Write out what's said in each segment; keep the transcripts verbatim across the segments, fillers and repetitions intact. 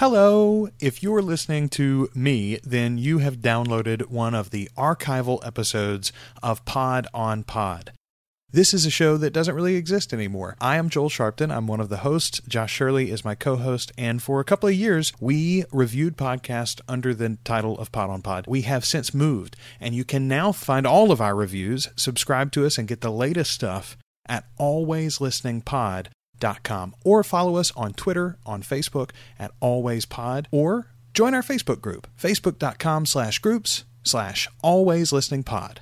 Hello! If you're listening to me, then you have downloaded one of the archival episodes of Pod on Pod. This is a show that doesn't really exist anymore. I am Joel Sharpton. I'm one of the hosts. Josh Shirley is my co-host. And for a couple of years, we reviewed podcasts under the title of Pod on Pod. We have since moved, and you can now find all of our reviews, subscribe to us, and get the latest stuff at Always Listening Pod. Dot com, or follow us on Twitter, on Facebook at AlwaysPod, or join our Facebook group, facebook.com slash groups slash alwayslisteningpod.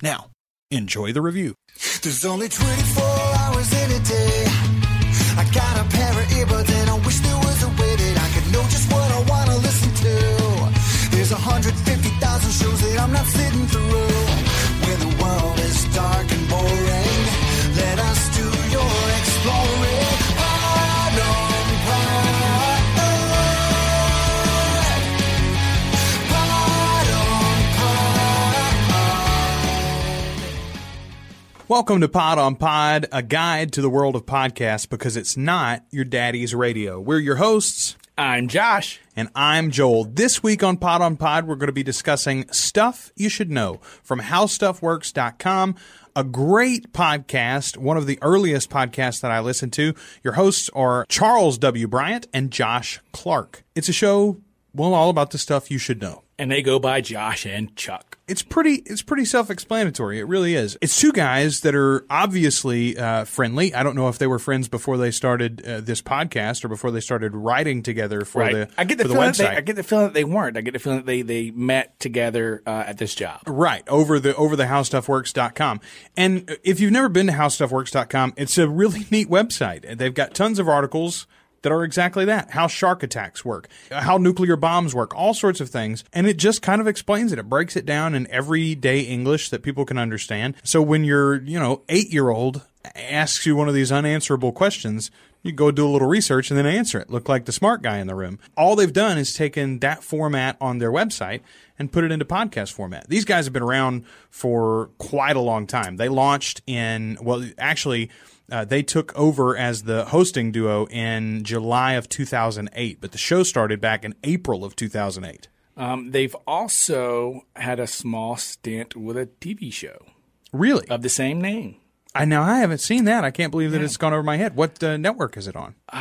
Now, enjoy the review. There's only twenty-four hours in a day. I got a pair of earbuds and I wish there was a way that I could know just what I want to listen to. There's one hundred fifty thousand shows that I'm not sitting through. When the world is dark and boring, let us do your exploring pod on pod. Pod on pod. Welcome to Pod on Pod, a guide to the world of podcasts because it's not your daddy's radio. We're your hosts. I'm Josh. And I'm Joel. This week on Pod on Pod, we're going to be discussing Stuff You Should Know from how stuff works dot com, a great podcast, one of the earliest podcasts that I listened to. Your hosts are Charles W. Bryant and Josh Clark. It's a show, well, all about the stuff you should know. And they go by Josh and Chuck. It's pretty It's pretty self-explanatory. It really is. It's two guys that are obviously uh, friendly. I don't know if they were friends before they started uh, this podcast or before they started writing together for right. the I get the, for the website. They, I get the feeling that they weren't. I get the feeling that they, they met together uh, at this job. Right. Over the over the how stuff works dot com. And if you've never been to how stuff works dot com, it's a really neat website. They've got tons of articles that are exactly that, how shark attacks work, how nuclear bombs work, all sorts of things. And it just kind of explains it. It breaks it down in everyday English that people can understand. So when your, you know, eight-year-old asks you one of these unanswerable questions, you go do a little research and then answer it. Look like the smart guy in the room. All they've done is taken that format on their website and put it into podcast format. These guys have been around for quite a long time. They launched in, well, actually... Uh, they took over as the hosting duo in July of two thousand eight, but the show started back in April of two thousand eight. Um, they've also had a small stint with a T V show. Really? Of the same name. I know. I haven't seen that. I can't believe that yeah. It's gone over my head. What uh, network is it on? Uh,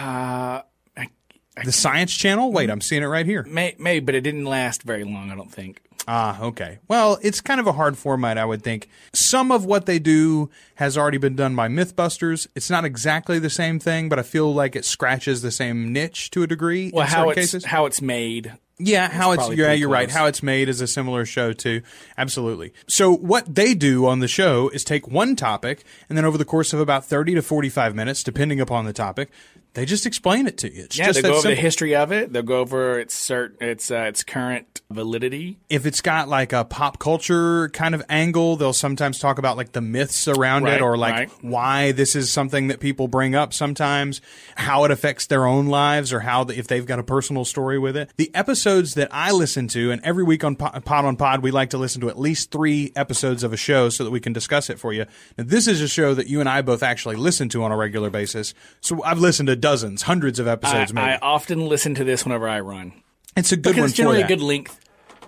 I, I the Science Channel? Wait, I'm seeing it right here. May, maybe, but it didn't last very long, I don't think. Ah, okay. Well, it's kind of a hard format, I would think. Some of what they do has already been done by Mythbusters. It's not exactly the same thing, but I feel like it scratches the same niche to a degree. Well, in how it's cases. how it's made. Yeah, how it's, it's yeah, you're close. right. How It's Made is a similar show too. Absolutely. So what they do on the show is take one topic, and then over the course of about thirty to forty-five minutes, depending upon the topic, they just explain it to you. It's yeah, just they go over simple. the history of it. They'll go over its certain, its uh, its current validity. If it's got like a pop culture kind of angle, they'll sometimes talk about like the myths around right, it, or like right. why this is something that people bring up sometimes, how it affects their own lives, or how the, if they've got a personal story with it. The episodes that I listen to, and every week on Pod on Pod, we like to listen to at least three episodes of a show so that we can discuss it for you. Now, this is a show that you and I both actually listen to on a regular basis. So I've listened to dozens, hundreds of episodes. I, maybe. I often listen to this whenever I run. It's a good because one it's generally for that. a good length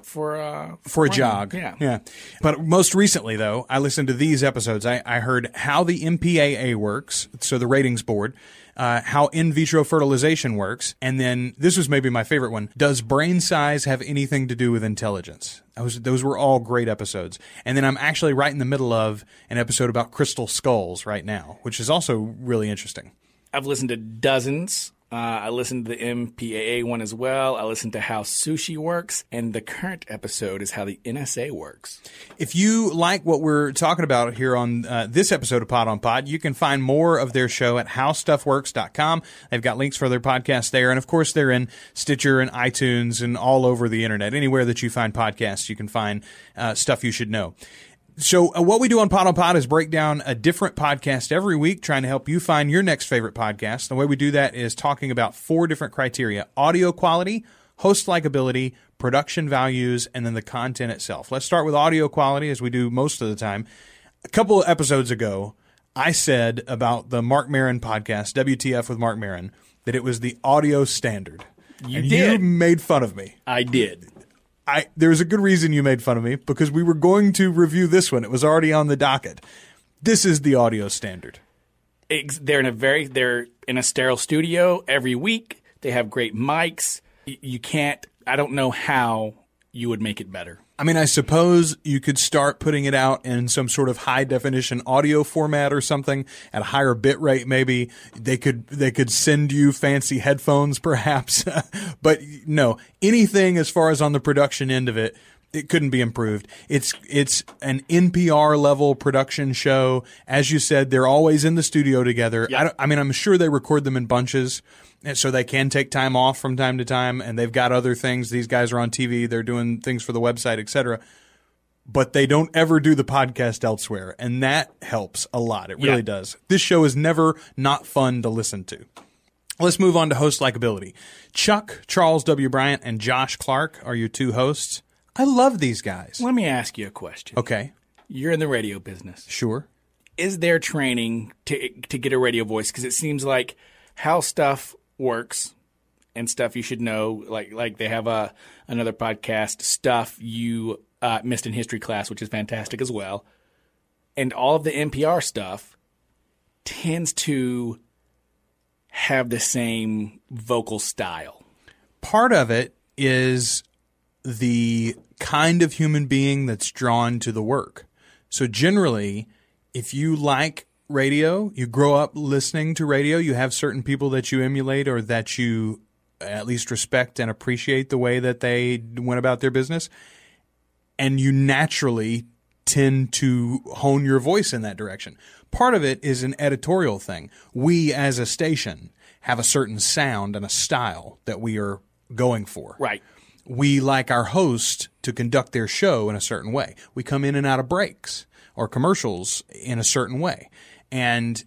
for uh, for, for a running. jog. Yeah, yeah. But most recently, though, I listened to these episodes. I, I heard how the M P A A works, so the ratings board, uh, how in vitro fertilization works, and then this was maybe my favorite one: does brain size have anything to do with intelligence? Was, those were all great episodes. And then I'm actually right in the middle of an episode about crystal skulls right now, which is also really interesting. I've listened to dozens. Uh, I listened to the M P A A one as well. I listened to How Sushi Works. And the current episode is How the N S A Works. If you like what we're talking about here on uh, this episode of Pod on Pod, you can find more of their show at how stuff works dot com. They've got links for their podcast there. And, of course, they're in Stitcher and iTunes and all over the Internet. Anywhere that you find podcasts, you can find uh, Stuff You Should Know. So uh, what we do on Pod on Pod is break down a different podcast every week, trying to help you find your next favorite podcast. The way we do that is talking about four different criteria: audio quality, host likability, production values, and then the content itself. Let's start with audio quality, as we do most of the time. A couple of episodes ago, I said about the Marc Maron podcast, W T F with Marc Maron, that it was the audio standard. You and did. You made fun of me. I did. I there was a good reason you made fun of me, because we were going to review this one. It was already on the docket. This is the audio standard. It's, they're in a very they're in a sterile studio every week. They have great mics. You can't. I don't know how you would make it better. I mean, I suppose you could start putting it out in some sort of high definition audio format or something at a higher bit rate. Maybe they could they could send you fancy headphones, perhaps. But no, anything as far as on the production end of it, it couldn't be improved. It's it's an N P R level production show. As you said, they're always in the studio together. Yep. I, don't, I mean, I'm sure they record them in bunches. And so they can take time off from time to time, and they've got other things. These guys are on T V. They're doing things for the website, et cetera. But they don't ever do the podcast elsewhere, and that helps a lot. It really yeah. does. This show is never not fun to listen to. Let's move on to host likability. Chuck, Charles W. Bryant, and Josh Clark are your two hosts. I love these guys. Let me ask you a question. Okay. You're in the radio business. Sure. Is there training to to get a radio voice? Because it seems like how stuff... works and Stuff You Should Know, like like they have a another podcast, Stuff You uh, Missed in History Class, which is fantastic as well. And all of the N P R stuff tends to have the same vocal style. Part of it is the kind of human being that's drawn to the work. So generally, if you like radio, you grow up listening to radio, you have certain people that you emulate or that you at least respect and appreciate the way that they went about their business, and you naturally tend to hone your voice in that direction. Part of it is an editorial thing. We as a station have a certain sound and a style that we are going for. Right. We like our host to conduct their show in a certain way. We come in and out of breaks or commercials in a certain way. And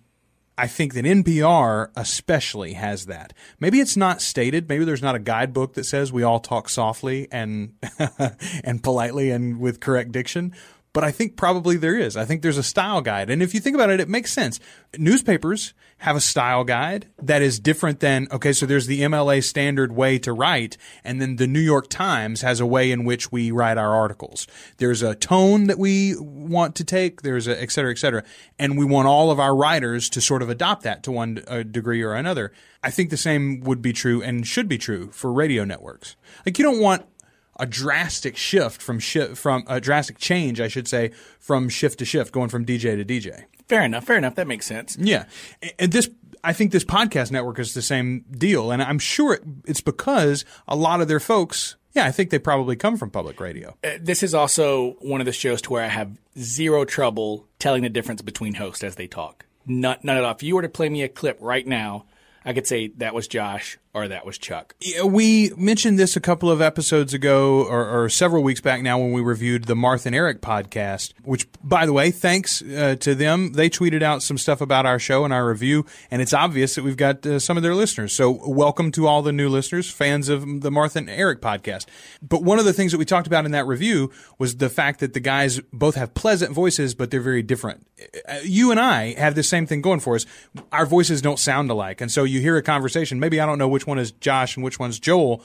I think that N P R especially has that. Maybe it's not stated. Maybe there's not a guidebook that says we all talk softly and and politely and with correct diction. But I think probably there is. I think there's a style guide. And if you think about it, it makes sense. Newspapers have a style guide that is different than, okay, so there's the M L A standard way to write, and then the New York Times has a way in which we write our articles. There's a tone that we want to take. There's a et cetera, et cetera. And we want all of our writers to sort of adopt that to one uh, degree or another. I think the same would be true and should be true for radio networks. Like you don't want a drastic shift from shi- from a drastic change, I should say, from shift to shift, going from D J to D J. Fair enough. Fair enough. That makes sense. Yeah. And this, I think this podcast network is the same deal. And I'm sure it, it's because a lot of their folks, yeah, I think they probably come from public radio. Uh, this is also one of the shows to where I have zero trouble telling the difference between hosts as they talk. None, none at all. If you were to play me a clip right now, I could say that was Josh or that was Chuck. Yeah, we mentioned this a couple of episodes ago or, or several weeks back now when we reviewed the Martha and Eric podcast, which, by the way, thanks uh, to them. They tweeted out some stuff about our show and our review, and it's obvious that we've got uh, some of their listeners. So welcome to all the new listeners, fans of the Martha and Eric podcast. But one of the things that we talked about in that review was the fact that the guys both have pleasant voices, but they're very different. You and I have the same thing going for us. Our voices don't sound alike, and so you You hear a conversation. Maybe I don't know which one is Josh and which one's Joel,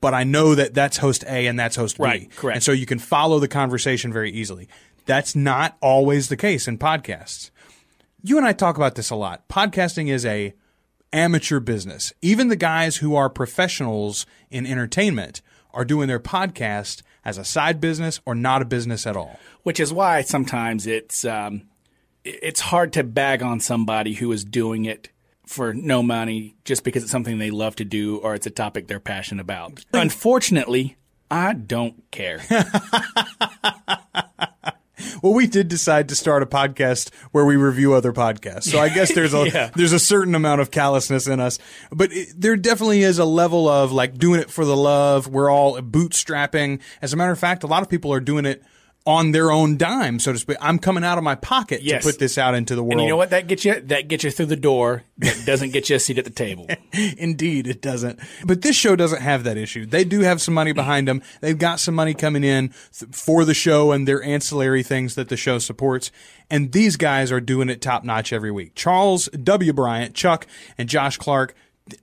but I know that that's host A and that's host B. Right, correct. And so you can follow the conversation very easily. That's not always the case in podcasts. You and I talk about this a lot. Podcasting is a amateur business. Even the guys who are professionals in entertainment are doing their podcast as a side business or not a business at all. Which is why sometimes it's um, it's hard to bag on somebody who is doing it for no money just because it's something they love to do or it's a topic they're passionate about. Unfortunately, I don't care. Well, we did decide to start a podcast where we review other podcasts. So I guess there's a yeah. there's a certain amount of callousness in us. But it, there definitely is a level of like doing it for the love. We're all bootstrapping. As a matter of fact, a lot of people are doing it on their own dime, so to speak. I'm coming out of my pocket yes. to put this out into the world. And you know what? That gets you that gets you through the door. That doesn't get you a seat at the table. Indeed, it doesn't. But this show doesn't have that issue. They do have some money behind them. They've got some money coming in th- for the show and their ancillary things that the show supports. And these guys are doing it top notch every week. Charles W. Bryant, Chuck, and Josh Clark,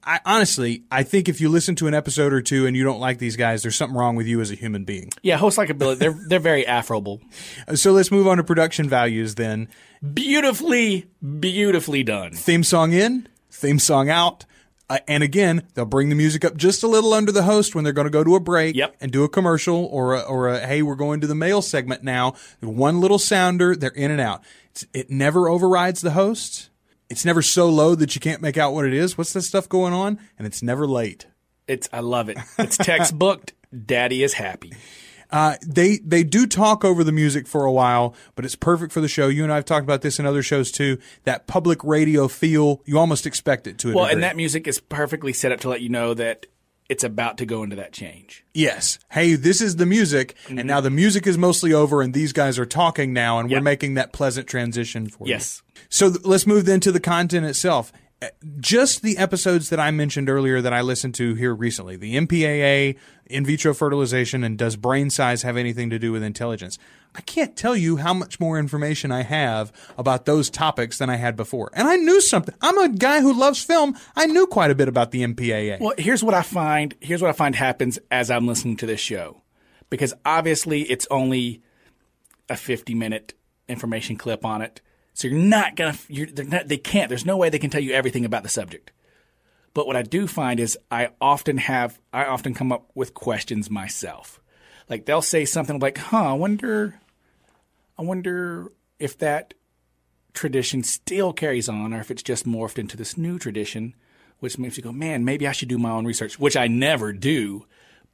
I, honestly, I think if you listen to an episode or two and you don't like these guys, there's something wrong with you as a human being. Yeah, host likability. They're they're very affable. So let's move on to production values then. Beautifully, beautifully done. Theme song in, theme song out. Uh, and again, they'll bring the music up just a little under the host when they're going to go to a break yep. and do a commercial or a, or a, hey, we're going to the mail segment now. One little sounder, they're in and out. It's, it never overrides the host. It's never so low that you can't make out what it is. What's this stuff going on? And it's never late. It's I love it. It's textbooked. Daddy is happy. Uh, they they do talk over the music for a while, but it's perfect for the show. You and I have talked about this in other shows too. That public radio feel, you almost expect it to. Well, degree. And that music is perfectly set up to let you know that it's about to go into that change. Yes. Hey, this is the music, mm-hmm. and now the music is mostly over, and these guys are talking now, and yep. we're making that pleasant transition for yes. you. Yes. So th- let's move then to the content itself. Just the episodes that I mentioned earlier that I listened to here recently, the M P A A, in vitro fertilization, and does brain size have anything to do with intelligence? I can't tell you how much more information I have about those topics than I had before. And I knew something. I'm a guy who loves film. I knew quite a bit about the M P A A. Well, here's what I find. Here's what I find happens as I'm listening to this show. Because obviously it's only a fifty-minute information clip on it. So you're not going to – they can't. There's no way they can tell you everything about the subject. But what I do find is I often have – I often come up with questions myself. Like they'll say something like, huh, I wonder I wonder if that tradition still carries on or if it's just morphed into this new tradition, which makes you go, man, maybe I should do my own research, which I never do.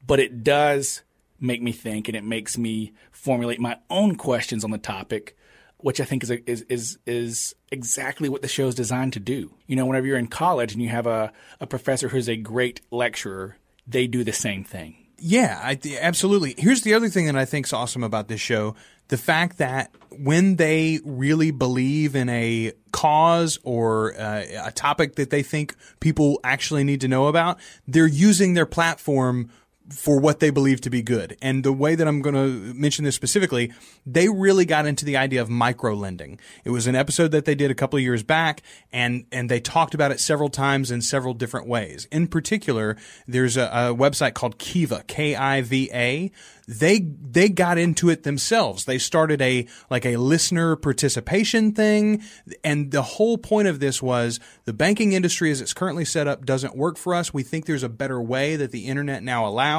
But it does make me think and it makes me formulate my own questions on the topic, which I think is, is is is exactly what the show is designed to do. You know, whenever you're in college and you have a, a professor who's a great lecturer, they do the same thing. Yeah, I, absolutely. Here's the other thing that I think is awesome about this show. The fact that when they really believe in a cause or uh, a topic that they think people actually need to know about, they're using their platform for what they believe to be good. And the way that I'm going to mention this specifically, they really got into the idea of micro-lending. It was an episode that they did a couple of years back, and and they talked about it several times in several different ways. In particular, there's a, a website called Kiva, K I V A. They they got into it themselves. They started a like a listener participation thing, and the whole point of this was the banking industry as it's currently set up doesn't work for us. We think there's a better way that the internet now allows.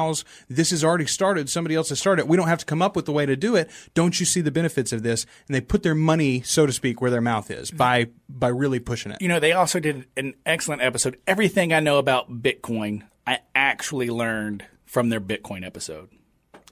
This has already started. Somebody else has started. We don't have to come up with the way to do it. Don't you see the benefits of this? And they put their money, so to speak, where their mouth is by by really pushing it. You know, they also did an excellent episode. Everything I know about Bitcoin, I actually learned from their Bitcoin episode.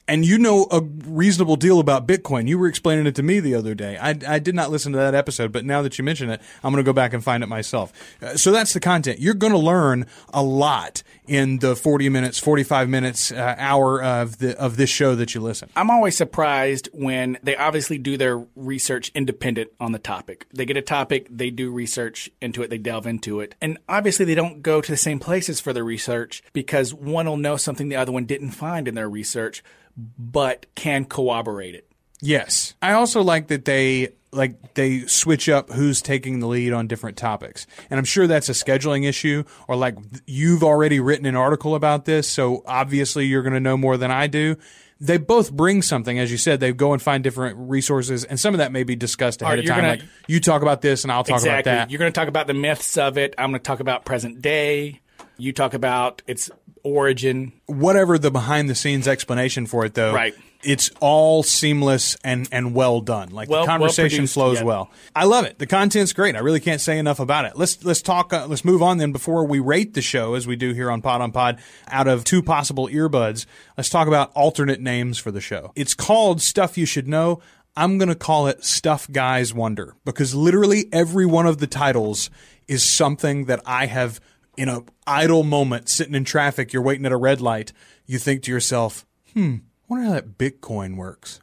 And you know a reasonable deal about Bitcoin. You were explaining it to me the other day. I, I did not listen to that episode, but now that you mention it, I'm going to go back and find it myself. Uh, so that's the content. You're going to learn a lot in the forty minutes, forty-five minutes, uh, hour of the of this show that you listen. I'm always surprised when they obviously do their research independent on the topic. They get a topic, they do research into it, they delve into it. And obviously they don't go to the same places for their research because one will know something the other one didn't find in their research, but can corroborate it. Yes. I also like that they like they switch up who's taking the lead on different topics. And I'm sure that's a scheduling issue or like you've already written an article about this, so obviously you're going to know more than I do. They both bring something. As you said, they go and find different resources, and some of that may be discussed ahead of time. Gonna, like, you talk about this, and I'll talk exactly. about that. You're going to talk about the myths of it. I'm going to talk about present day. You talk about its origin. Whatever the behind-the-scenes explanation for it, though, right. It's all seamless and, and well done. Like well, the conversation well flows yeah. well. I love it. The content's great. I really can't say enough about it. Let's let's talk. Uh, let's move on then before we rate the show, as we do here on Pod on Pod, out of two possible earbuds. Let's talk about alternate names for the show. It's called Stuff You Should Know. I'm going to call it Stuff Guys Wonder because literally every one of the titles is something that I have in an idle moment, sitting in traffic, you're waiting at a red light, you think to yourself, hmm, I wonder how that Bitcoin works.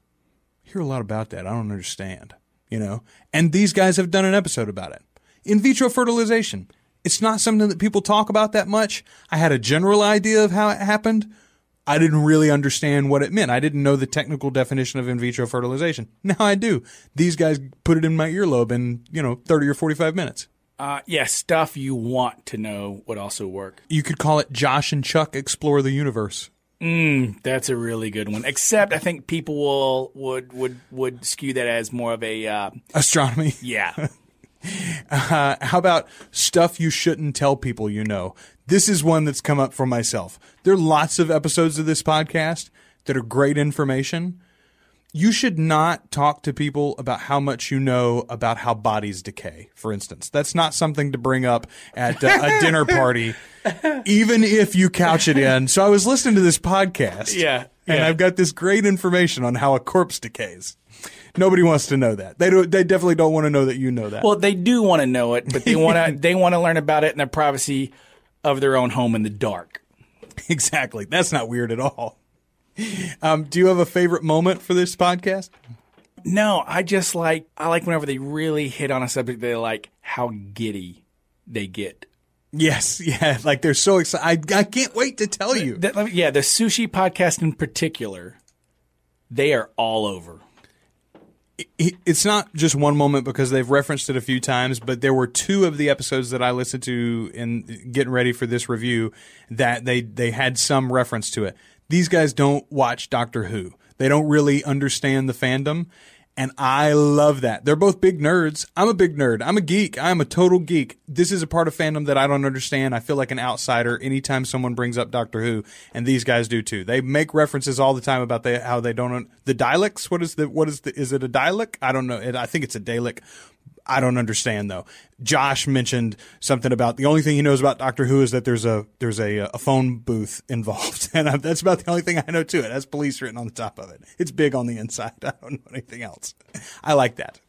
I hear a lot about that. I don't understand, you know? And these guys have done an episode about it. In vitro fertilization. It's not something that people talk about that much. I had a general idea of how it happened. I didn't really understand what it meant. I didn't know the technical definition of in vitro fertilization. Now I do. These guys put it in my earlobe in, you know, thirty or forty-five minutes. Uh, yeah, stuff you want to know would also work. You could call it Josh and Chuck Explore the Universe. Mm, that's a really good one. Except I think people will would would, would skew that as more of a... Uh, astronomy? Yeah. uh, how about stuff you shouldn't tell people you know? This is one that's come up for myself. There are lots of episodes of this podcast that are great information. You should not talk to people about how much you know about how bodies decay, for instance. That's not something to bring up at uh, a dinner party, even if you couch it in. So I was listening to this podcast, yeah, and yeah. I've got this great information on how a corpse decays. Nobody wants to know that. They do, they definitely don't want to know that you know that. Well, they do want to know it, but they want to they want to learn about it in the privacy of their own home in the dark. Exactly. That's not weird at all. Um, do you have a favorite moment for this podcast? No, I just like I like whenever they really hit on a subject. They like how giddy they get. Yes, yeah, like they're so excited. I, I can't wait to tell you. The, the, yeah, the sushi podcast in particular, they are all over. It, it's not just one moment because they've referenced it a few times, but there were two of the episodes that I listened to in getting ready for this review that they they had some reference to it. These guys don't watch Doctor Who. They don't really understand the fandom, and I love that. They're both big nerds. I'm a big nerd. I'm a geek. I'm a total geek. This is a part of fandom that I don't understand. I feel like an outsider anytime someone brings up Doctor Who, and these guys do too. They make references all the time about they, how they don't – the Daleks? What is the – what is the, is it a Dalek? I don't know. It, I think it's a Dalek. I don't understand, though. Josh mentioned something about the only thing he knows about Doctor Who is that there's a there's a, a phone booth involved. And I, that's about the only thing I know, too. It has police written on the top of it. It's big on the inside. I don't know anything else. I like that.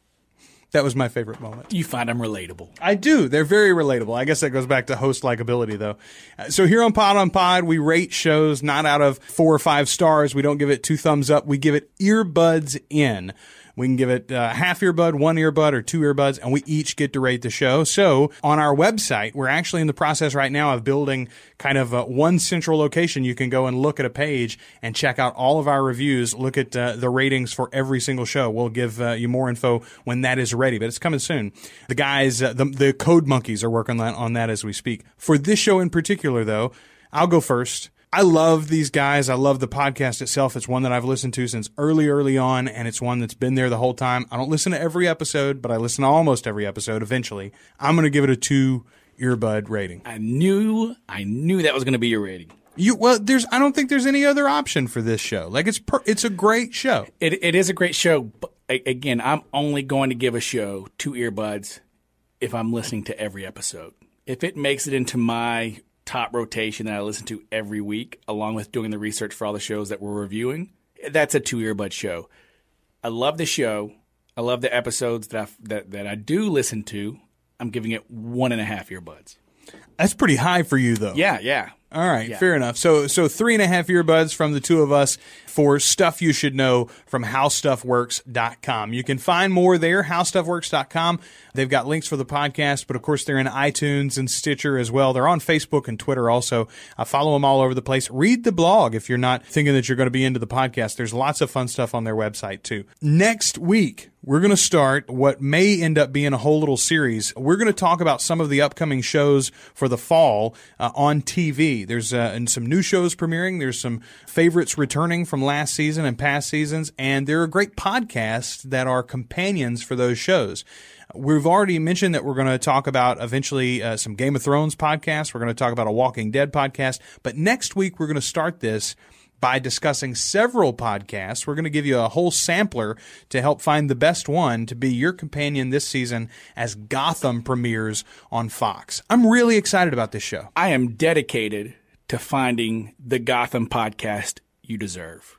That was my favorite moment. You find them relatable. I do. They're very relatable. I guess that goes back to host likability, though. Uh, so here on Pod on Pod, we rate shows not out of four or five stars. We don't give it two thumbs up. We give it earbuds in. We can give it a uh, half earbud, one earbud, or two earbuds, and we each get to rate the show. So on our website, we're actually in the process right now of building kind of uh, one central location. You can go and look at a page and check out all of our reviews, look at uh, the ratings for every single show. We'll give uh, you more info when that is ready, but it's coming soon. The guys, uh, the, the Code Monkeys are working on that as we speak. For this show in particular, though, I'll go first. I love these guys. I love the podcast itself. It's one that I've listened to since early, early on, and it's one that's been there the whole time. I don't listen to every episode, but I listen to almost every episode eventually. I'm going to give it a two earbud rating. I knew I knew that was going to be your rating. You well, there's I don't think there's any other option for this show. Like it's per, it's a great show. It it is a great show, but again, I'm only going to give a show two earbuds if I'm listening to every episode. If it makes it into my top rotation that I listen to every week, along with doing the research for all the shows that we're reviewing, that's a two earbud show. I love the show. I love the episodes that I, that, that I do listen to. I'm giving it one and a half earbuds. That's pretty high for you, though. Yeah, yeah. All right, yeah. Fair enough. So so three and a half earbuds from the two of us for Stuff You Should Know from how stuff works dot com. You can find more there, how stuff works dot com. They've got links for the podcast, but of course they're in iTunes and Stitcher as well. They're on Facebook and Twitter also. I follow them all over the place. Read the blog if you're not thinking that you're going to be into the podcast. There's lots of fun stuff on their website too. Next week, we're going to start what may end up being a whole little series. We're going to talk about some of the upcoming shows for the fall uh, on T V. There's uh, and some new shows premiering. There's some favorites returning from last season and past seasons. And there are great podcasts that are companions for those shows. We've already mentioned that we're going to talk about eventually uh, some Game of Thrones podcasts. We're going to talk about a Walking Dead podcast. But next week, we're going to start this by discussing several podcasts. We're going to give you a whole sampler to help find the best one to be your companion this season as Gotham premieres on Fox. I'm really excited about this show. I am dedicated to finding the Gotham podcast you deserve.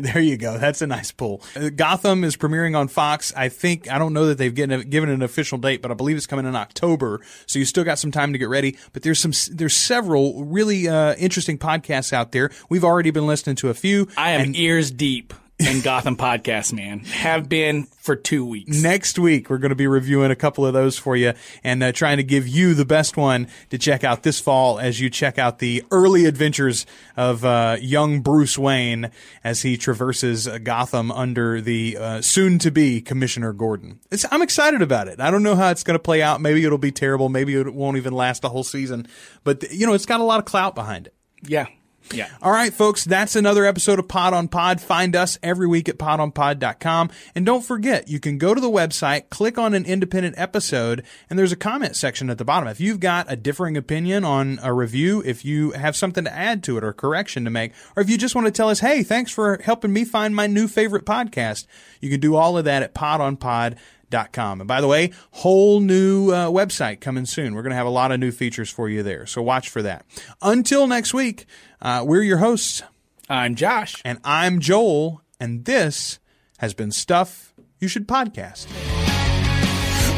There you go. That's a nice pull. Gotham is premiering on Fox. I think, I don't know that they've given an official date, but I believe it's coming in October. So you still got some time to get ready. But there's some, there's several really uh, interesting podcasts out there. We've already been listening to a few. I am ears deep and Gotham Podcast, man. Have been for two weeks. Next week, we're going to be reviewing a couple of those for you and uh, trying to give you the best one to check out this fall as you check out the early adventures of uh, young Bruce Wayne as he traverses uh, Gotham under the uh, soon-to-be Commissioner Gordon. It's, I'm excited about it. I don't know how it's going to play out. Maybe it'll be terrible. Maybe it won't even last the whole season. But, th- you know, it's got a lot of clout behind it. Yeah. Yeah. All right, folks, that's another episode of Pod on Pod. Find us every week at pod on pod dot com. And don't forget, you can go to the website, click on an independent episode, and there's a comment section at the bottom. If you've got a differing opinion on a review, if you have something to add to it or a correction to make, or if you just want to tell us, hey, thanks for helping me find my new favorite podcast, you can do all of that at pod on pod dot com. Dot com. And by the way, whole new uh, website coming soon. We're going to have a lot of new features for you there. So watch for that. Until next week, uh, we're your hosts. I'm Josh. And I'm Joel. And this has been Stuff You Should Podcast.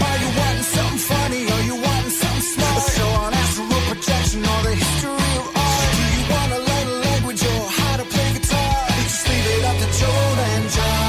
Are you wanting something funny? Are you wanting something smart? So on astral projection or the history of art? Do you want to learn a language or how to play guitar? Just leave it up to Joel and Josh.